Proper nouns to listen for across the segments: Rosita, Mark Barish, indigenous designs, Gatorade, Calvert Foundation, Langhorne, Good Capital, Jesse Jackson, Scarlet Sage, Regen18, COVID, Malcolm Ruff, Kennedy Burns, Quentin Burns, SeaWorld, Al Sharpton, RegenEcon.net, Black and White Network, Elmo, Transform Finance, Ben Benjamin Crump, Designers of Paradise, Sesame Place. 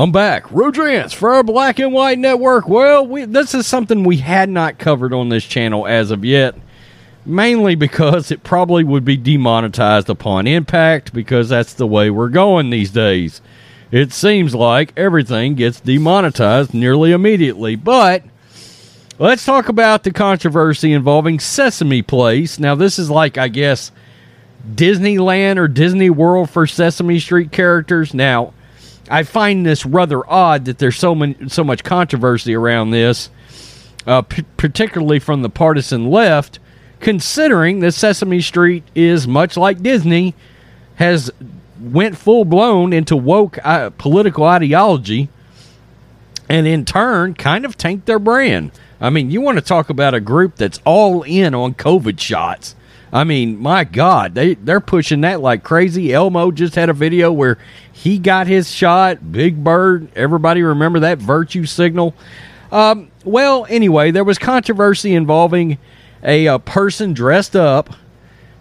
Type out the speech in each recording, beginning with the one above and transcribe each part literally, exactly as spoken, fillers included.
I'm back. Rodrance for our Black and White Network. Well, we, this is something we had not covered on this channel as of yet, mainly because it probably would be demonetized upon impact, because that's the way we're going these days. It seems like everything gets demonetized nearly immediately. But let's talk about the controversy involving Sesame Place. Now, this is like, I guess, Disneyland or Disney World for Sesame Street characters. Now, I find this rather odd that there's so many, so much controversy around this, uh, p- particularly from the partisan left, considering that Sesame Street is, much like Disney, has went full-blown into woke uh, political ideology and, in turn, kind of tanked their brand. I mean, you want to talk about a group that's all in on COVID shots. I mean, my God, they, they're pushing that like crazy. Elmo just had a video where he got his shot. Big Bird, everybody remember that virtue signal? Um, well, anyway, there was controversy involving a, a person dressed up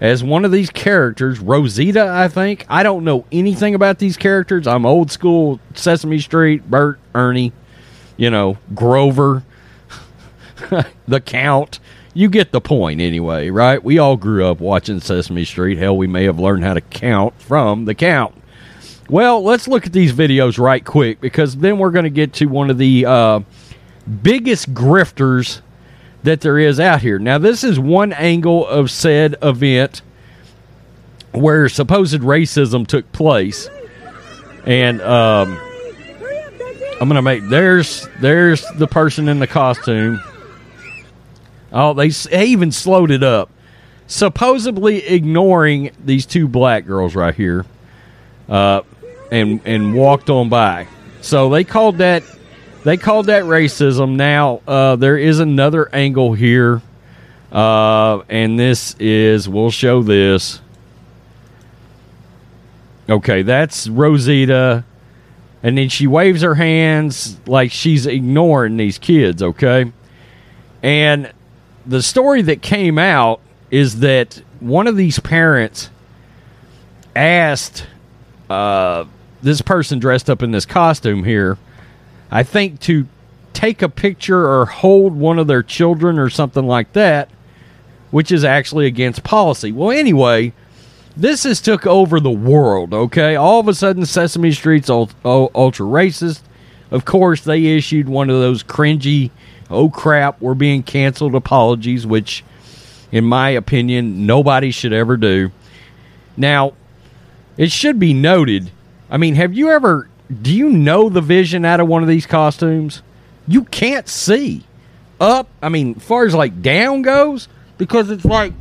as one of these characters, Rosita, I think. I don't know anything about these characters. I'm old school Sesame Street, Bert, Ernie, you know, Grover, the Count. You get the point anyway, right? We all grew up watching Sesame Street. Hell, we may have learned how to count from the Count. Well, let's look at these videos right quick, because then we're going to get to one of the uh, biggest grifters that there is out here. Now, this is one angle of said event where supposed racism took place. And um, I'm going to make... There's, there's the person in the costume. Oh, they, they even slowed it up. Supposedly ignoring these two black girls right here, uh, and and walked on by. So they called that they called that racism. Now uh, there is another angle here, uh, and this is we'll show this. Okay, that's Rosita, and then she waves her hands like she's ignoring these kids. Okay, and the story that came out is that one of these parents asked uh, this person dressed up in this costume here, I think, to take a picture or hold one of their children or something like that, which is actually against policy. Well, anyway, this has took over the world, okay? All of a sudden, Sesame Street's ultra-racist. Of course, they issued one of those cringy, oh crap, we're being canceled apologies, which, in my opinion, nobody should ever do. Now, it should be noted, I mean, have you ever, do you know the vision out of one of these costumes? You can't see up, I mean, as far as like down goes, because it's like,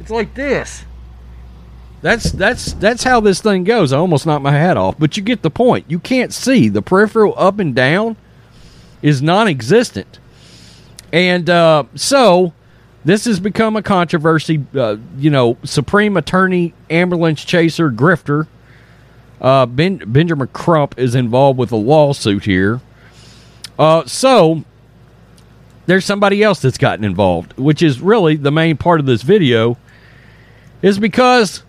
it's like this. That's, that's, that's how this thing goes. I almost knocked my hat off, but you get the point. You can't see. The peripheral up and down is non-existent. And uh, so this has become a controversy. Uh, you know, Supreme Attorney, ambulance chaser, grifter, uh, Ben Benjamin Crump is involved with a lawsuit here. Uh, so there's somebody else that's gotten involved, which is really the main part of this video, is because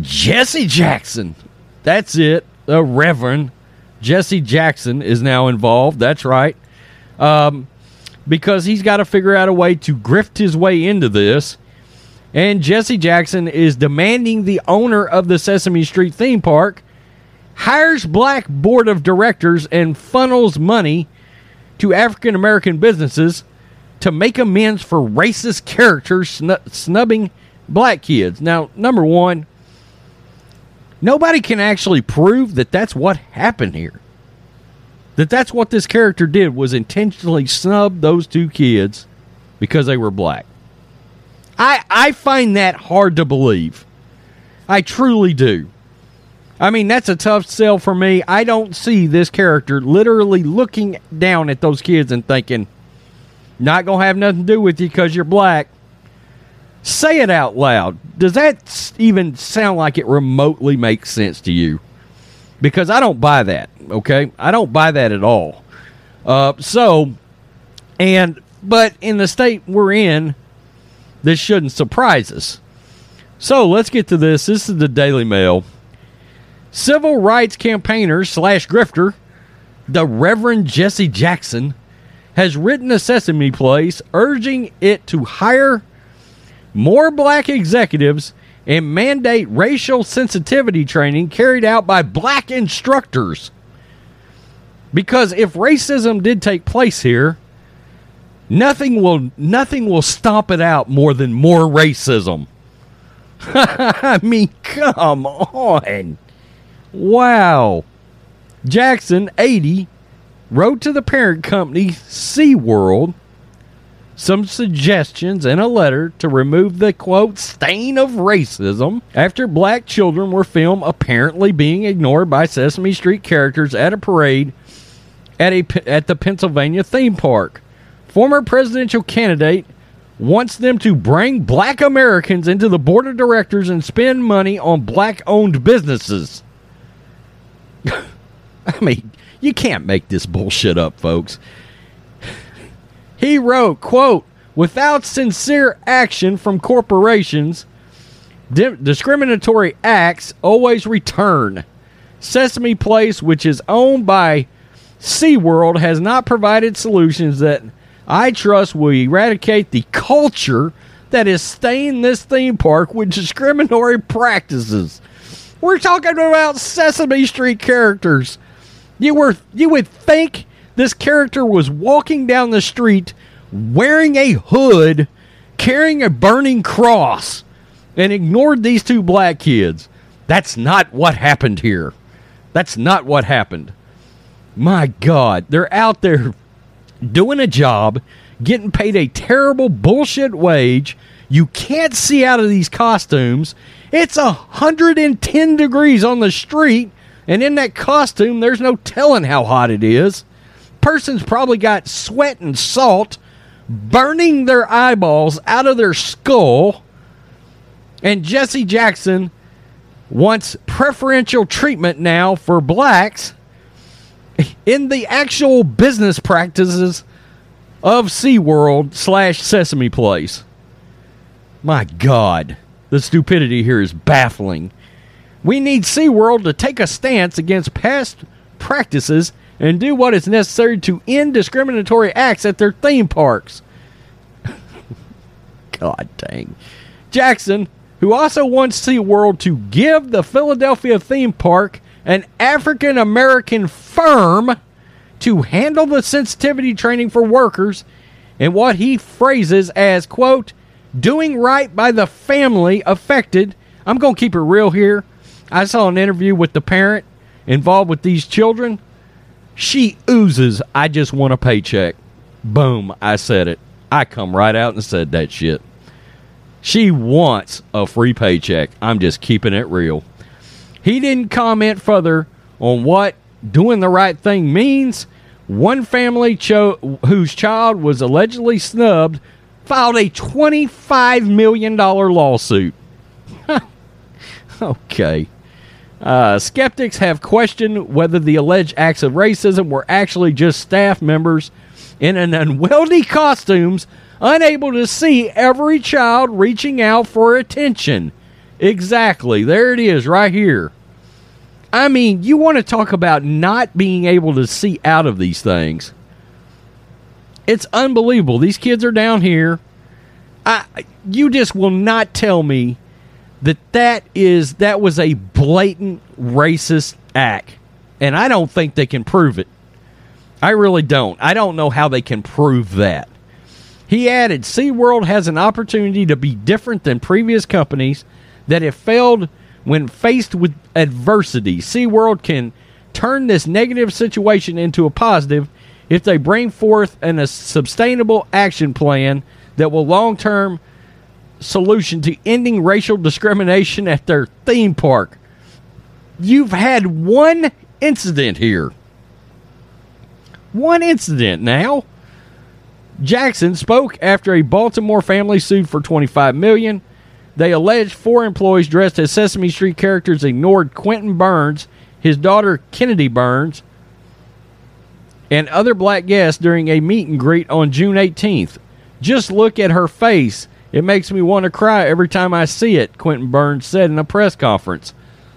Jesse Jackson, that's it, the Reverend Jesse Jackson is now involved. That's right. Um, because he's got to figure out a way to grift his way into this. And Jesse Jackson is demanding the owner of the Sesame Street theme park hires black board of directors and funnels money to African-American businesses to make amends for racist characters snub- snubbing black kids. Now, number one, nobody can actually prove that that's what happened here. That that's what this character did, was intentionally snub those two kids because they were black. I I find that hard to believe. I truly do. I mean, that's a tough sell for me. I don't see this character literally looking down at those kids and thinking, not going to have nothing to do with you because you're black. Say it out loud. Does that even sound like it remotely makes sense to you? Because I don't buy that, okay? I don't buy that at all. Uh, so, and, but in the state we're in, this shouldn't surprise us. So let's get to this. This is the Daily Mail. Civil rights campaigner slash grifter the Reverend Jesse Jackson, has written a Sesame Place urging it to hire more black executives and mandate racial sensitivity training carried out by black instructors. Because if racism did take place here, nothing will nothing will stomp it out more than more racism. I mean, come on. Wow. Jackson, eighty, wrote to the parent company, SeaWorld, some suggestions in a letter to remove the, quote, stain of racism after black children were filmed apparently being ignored by Sesame Street characters at a parade at, a, at the Pennsylvania theme park. Former presidential candidate wants them to bring black Americans into the board of directors and spend money on black-owned businesses. I mean, you can't make this bullshit up, folks. He wrote, quote, without sincere action from corporations, di- discriminatory acts always return. Sesame Place, which is owned by SeaWorld, has not provided solutions that I trust will eradicate the culture that is staining this theme park with discriminatory practices. We're talking about Sesame Street characters. You were, you would think this character was walking down the street wearing a hood, carrying a burning cross, and ignored these two black kids. That's not what happened here. That's not what happened. My God, they're out there doing a job, getting paid a terrible bullshit wage. You can't see out of these costumes. It's one hundred ten degrees on the street, and in that costume, there's no telling how hot it is. Person's probably got sweat and salt burning their eyeballs out of their skull, and Jesse Jackson wants preferential treatment now for blacks in the actual business practices of SeaWorld slash Sesame Place. My God, the stupidity here is baffling. We need SeaWorld to take a stance against past practices and do what is necessary to end discriminatory acts at their theme parks. God dang. Jackson, who also wants SeaWorld to give the Philadelphia theme park an African-American firm to handle the sensitivity training for workers and what he phrases as, quote, doing right by the family affected. I'm going to keep it real here. I saw an interview with the parent involved with these children. She oozes, I just want a paycheck. Boom, I said it. I come right out and said that shit. She wants a free paycheck. I'm just keeping it real. He didn't comment further on what doing the right thing means. One family cho- whose child was allegedly snubbed filed a twenty-five million dollars lawsuit. Okay. Uh, skeptics have questioned whether the alleged acts of racism were actually just staff members in an unwieldy costumes, unable to see every child reaching out for attention. Exactly. There it is right here. I mean, you want to talk about not being able to see out of these things. It's unbelievable. These kids are down here. I, you just will not tell me that that is that was a blatant racist act, and I don't think they can prove it. I really don't. I don't know how they can prove that. He added, SeaWorld has an opportunity to be different than previous companies that have failed when faced with adversity. SeaWorld can turn this negative situation into a positive if they bring forth an, a sustainable action plan that will long-term solution to ending racial discrimination at their theme park. You've had one incident here. One incident now. Jackson spoke after a Baltimore family sued for twenty-five million dollars. They alleged four employees dressed as Sesame Street characters ignored Quentin Burns, his daughter Kennedy Burns, and other black guests during a meet and greet on June eighteenth. Just look at her face. It makes me want to cry every time I see it, Quentin Burns said in a press conference.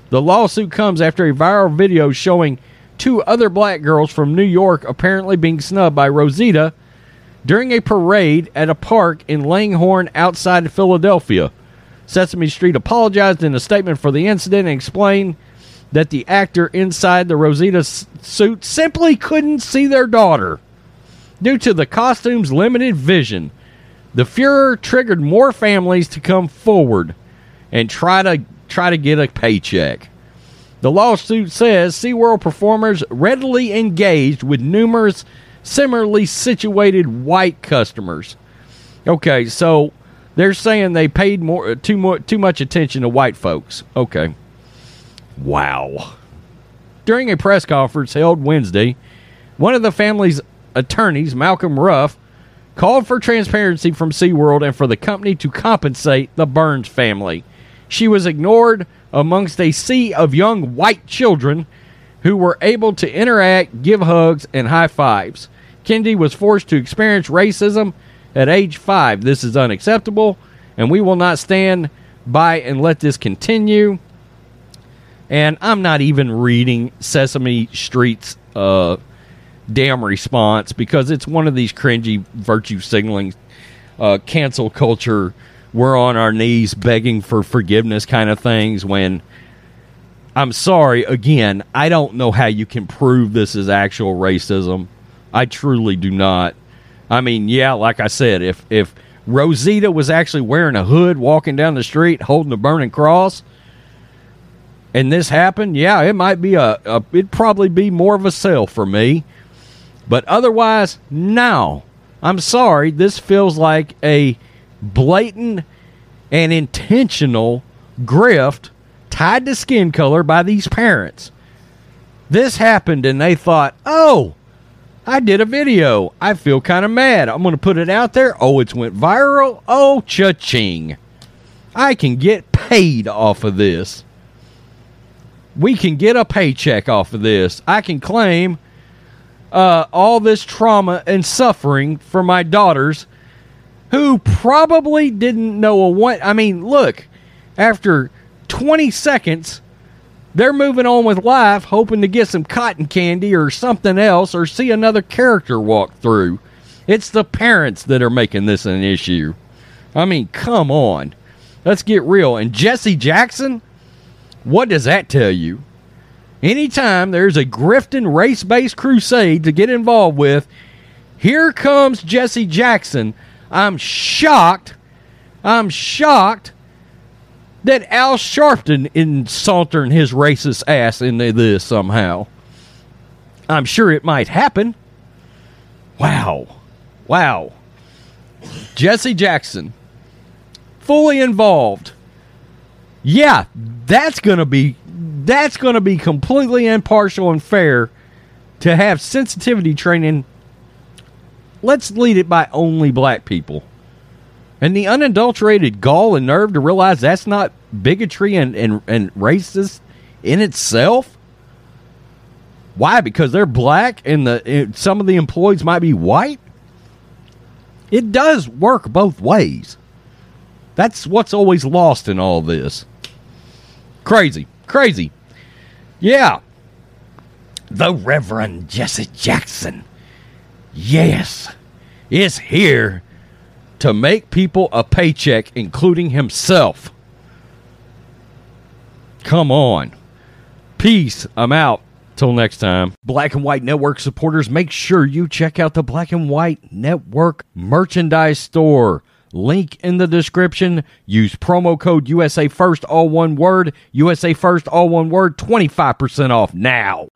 The lawsuit comes after a viral video showing two other black girls from New York apparently being snubbed by Rosita during a parade at a park in Langhorne outside of Philadelphia. Sesame Street apologized in a statement for the incident and explained that the actor inside the Rosita suit simply couldn't see their daughter due to the costume's limited vision. The furor triggered more families to come forward and try to try to get a paycheck. The lawsuit says SeaWorld performers readily engaged with numerous similarly situated white customers. Okay, so they're saying they paid more too more too much attention to white folks. Okay. Wow. During a press conference held Wednesday, one of the family's attorneys, Malcolm Ruff, called for transparency from SeaWorld and for the company to compensate the Burns family. She was ignored amongst a sea of young white children who were able to interact, give hugs, and high fives. Kennedy was forced to experience racism at age five. This is unacceptable, and we will not stand by and let this continue. And I'm not even reading Sesame Street's uh, damn response because it's one of these cringy virtue signaling, uh, cancel culture, we're on our knees begging for forgiveness kind of things when, I'm sorry, again, I don't know how you can prove this is actual racism. I truly do not. I mean, yeah, like I said, if, if Rosita was actually wearing a hood, walking down the street, holding a burning cross, and this happened, yeah, it might be a, a it'd probably be more of a sell for me. But otherwise, no. I'm sorry, this feels like a blatant and intentional grift tied to skin color by these parents. This happened and they thought, oh, I did a video. I feel kind of mad. I'm going to put it out there. Oh, it's went viral. Oh, cha-ching. I can get paid off of this. We can get a paycheck off of this. I can claim uh, all this trauma and suffering for my daughters who probably didn't know a one. I mean, look, after twenty seconds, they're moving on with life, hoping to get some cotton candy or something else or see another character walk through. It's the parents that are making this an issue. I mean, come on. Let's get real. And Jesse Jackson, what does that tell you? Anytime there's a grifting race-based crusade to get involved with, here comes Jesse Jackson. I'm shocked. I'm shocked that Al Sharpton is sauntering his racist ass into this somehow. I'm sure it might happen. Wow. Wow. Jesse Jackson, fully involved. Yeah, that's gonna be that's gonna be completely impartial and fair to have sensitivity training. Let's lead it by only black people. And the unadulterated gall and nerve to realize that's not bigotry and, and, and racist in itself. Why? Because they're black and the it, some of the employees might be white. It does work both ways. That's what's always lost in all this. Crazy. Crazy. Yeah. The Reverend Jesse Jackson, yes, is here to make people a paycheck, including himself. Come on. Peace. I'm out. Till next time. Black and White Network supporters, make sure you check out the Black and White Network merchandise store. Link in the description. Use promo code U S A First, all one word. U S A First, all one word. twenty-five percent off now.